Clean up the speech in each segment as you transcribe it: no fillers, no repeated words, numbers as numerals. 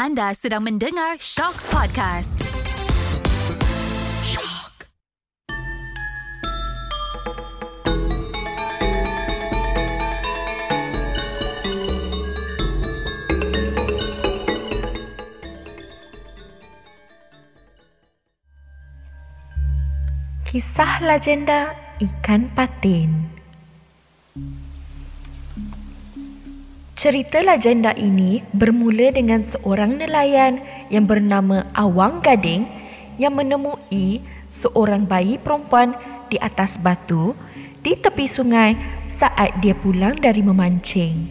Anda sedang mendengar Shock Podcast. Shock. Kisah Lagenda Ikan Patin. Cerita legenda ini bermula dengan seorang nelayan yang bernama Awang Gading yang menemui seorang bayi perempuan di atas batu di tepi sungai saat dia pulang dari memancing.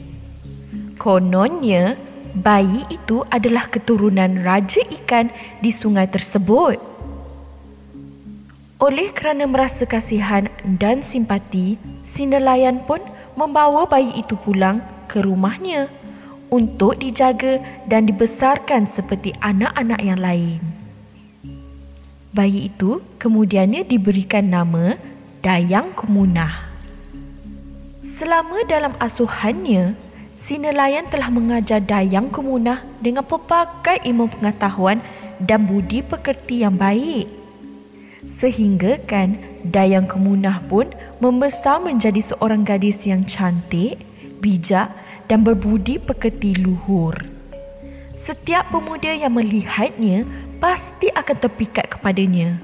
Kononnya, bayi itu adalah keturunan raja ikan di sungai tersebut. Oleh kerana merasa kasihan dan simpati, si nelayan pun membawa bayi itu pulang ke rumahnya untuk dijaga dan dibesarkan seperti anak-anak yang lain. Bayi itu kemudiannya diberikan nama Dayang Kumunah. Selama dalam asuhannya, si nelayan telah mengajar Dayang Kumunah dengan pelbagai ilmu pengetahuan dan budi pekerti yang baik. Sehingga kan Dayang Kumunah pun membesar menjadi seorang gadis yang cantik, bijak dan berbudi pekerti luhur. Setiap pemuda yang melihatnya pasti akan terpikat kepadanya.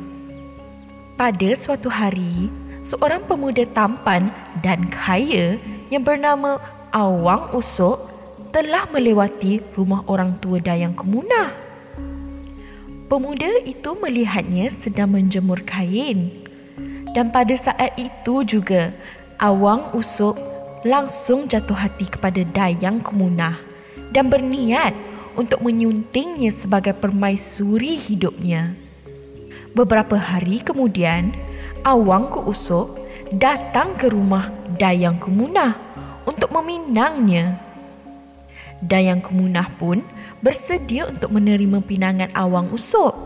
Pada suatu hari, seorang pemuda tampan dan kaya yang bernama Awang Usop telah melewati rumah orang tua Dayang Kumunah. Pemuda itu melihatnya sedang menjemur kain, dan pada saat itu juga Awang Usop langsung jatuh hati kepada Dayang Kumunah dan berniat untuk menyuntingnya sebagai permaisuri hidupnya. Beberapa hari kemudian, Awang Usuk datang ke rumah Dayang Kumunah untuk meminangnya. Dayang Kumunah pun bersedia untuk menerima pinangan Awang Usuk,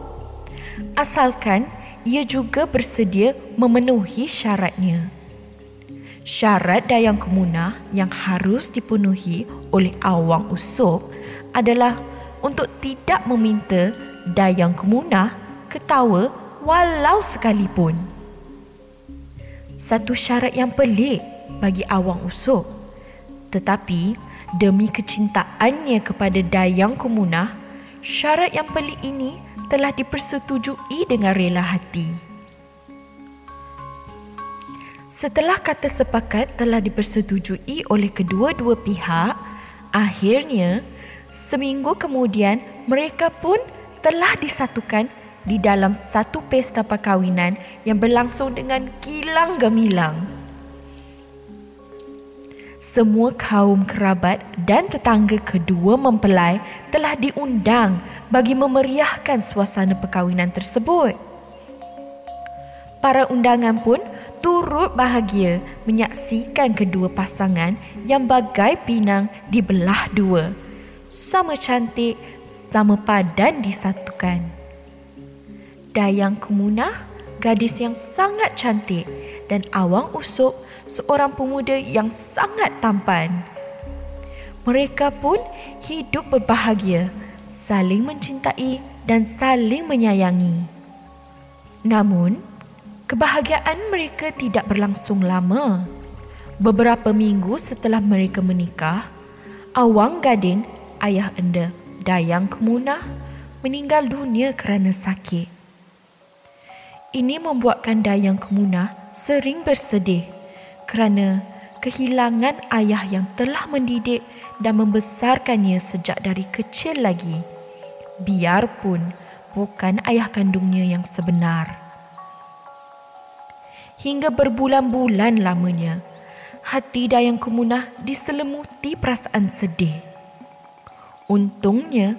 asalkan ia juga bersedia memenuhi syaratnya. Syarat Dayang Kumunah yang harus dipenuhi oleh Awang Usop adalah untuk tidak meminta Dayang Kumunah ketawa walau sekalipun. Satu syarat yang pelik bagi Awang Usop, tetapi demi kecintaannya kepada Dayang Kumunah, syarat yang pelik ini telah dipersetujui dengan rela hati. Setelah kata sepakat telah dipersetujui oleh kedua-dua pihak, akhirnya seminggu kemudian mereka pun telah disatukan di dalam satu pesta perkahwinan yang berlangsung dengan gilang gemilang. Semua kaum kerabat dan tetangga kedua mempelai telah diundang bagi memeriahkan suasana perkahwinan tersebut. Para undangan pun turut bahagia menyaksikan kedua pasangan yang bagai pinang dibelah dua. Sama cantik, sama padan disatukan. Dayang Kumunah, gadis yang sangat cantik, dan Awang Usuk, seorang pemuda yang sangat tampan. Mereka pun hidup berbahagia, saling mencintai dan saling menyayangi. Namun, kebahagiaan mereka tidak berlangsung lama. Beberapa minggu setelah mereka menikah, Awang Gading, ayah anda Dayang Kumunah, meninggal dunia kerana sakit. Ini membuatkan Dayang Kumunah sering bersedih kerana kehilangan ayah yang telah mendidik dan membesarkannya sejak dari kecil lagi, biarpun bukan ayah kandungnya yang sebenar. Hingga berbulan-bulan lamanya, hati Dayang Kumunah diselimuti perasaan sedih. Untungnya,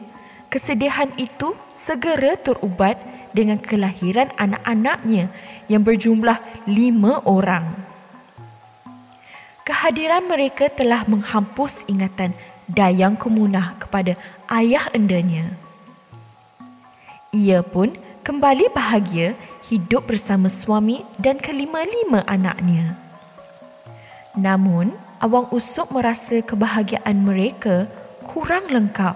kesedihan itu segera terubat dengan kelahiran anak-anaknya yang berjumlah 5 orang. Kehadiran mereka telah menghapus ingatan Dayang Kumunah kepada ayah endanya. Ia pun kembali bahagia hidup bersama suami dan kelima-lima anaknya. Namun, Awang Usop merasa kebahagiaan mereka kurang lengkap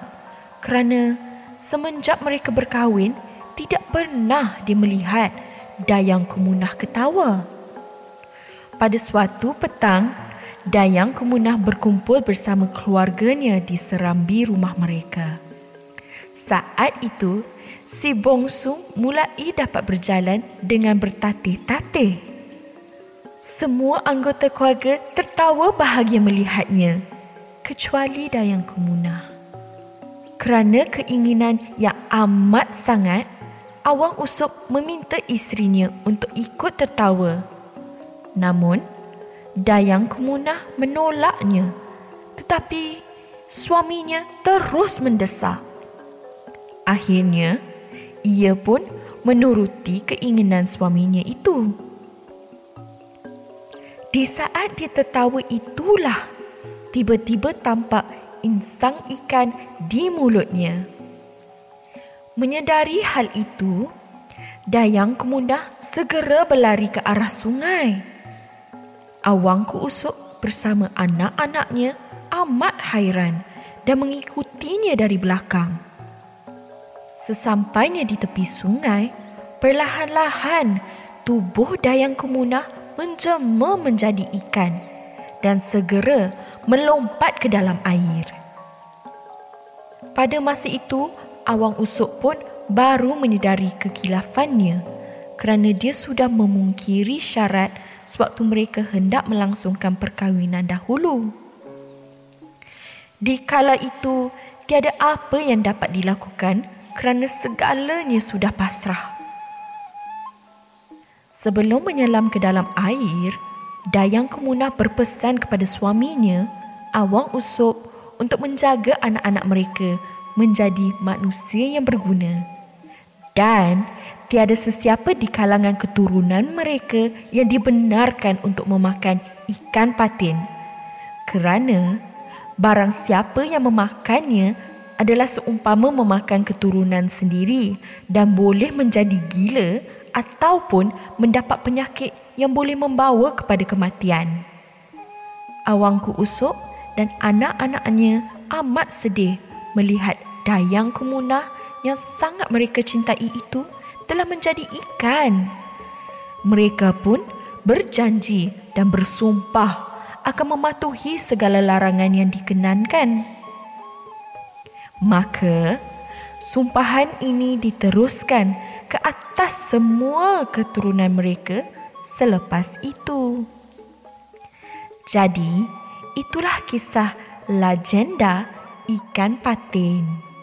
kerana semenjak mereka berkahwin, tidak pernah dia melihat Dayang Kumunah ketawa. Pada suatu petang, Dayang Kumunah berkumpul bersama keluarganya di serambi rumah mereka. Saat itu, si bongsu mulai dapat berjalan dengan bertatih-tatih. Semua anggota keluarga tertawa bahagia melihatnya, kecuali Dayang Kumunah. Kerana keinginan yang amat sangat, Awang Usop meminta isterinya untuk ikut tertawa. Namun, Dayang Kumunah menolaknya, tetapi suaminya terus mendesak. Akhirnya, ia pun menuruti keinginan suaminya itu. Di saat dia tertawa itulah, tiba-tiba tampak insang ikan di mulutnya. Menyedari hal itu, Dayang Kumunah segera berlari ke arah sungai. Awang Usuk bersama anak-anaknya amat hairan dan mengikutinya dari belakang. Sesampainya di tepi sungai, perlahan-lahan tubuh Dayang Kumunah menjelma menjadi ikan dan segera melompat ke dalam air. Pada masa itu, Awang Usuk pun baru menyedari kekilafannya kerana dia sudah memungkiri syarat sewaktu mereka hendak melangsungkan perkahwinan dahulu. Di kala itu, tiada apa yang dapat dilakukan kerana segalanya sudah pasrah. Sebelum menyelam ke dalam air, Dayang Kumunah berpesan kepada suaminya, Awang Usop, untuk menjaga anak-anak mereka menjadi manusia yang berguna dan tiada sesiapa di kalangan keturunan mereka yang dibenarkan untuk memakan ikan patin, kerana barang siapa yang memakannya adalah seumpama memakan keturunan sendiri dan boleh menjadi gila ataupun mendapat penyakit yang boleh membawa kepada kematian. Awang Usop dan anak-anaknya amat sedih melihat Dayang Kumunah yang sangat mereka cintai itu telah menjadi ikan. Mereka pun berjanji dan bersumpah akan mematuhi segala larangan yang dikenankan. Maka, sumpahan ini diteruskan ke atas semua keturunan mereka selepas itu. Jadi, itulah kisah Lagenda Ikan Patin.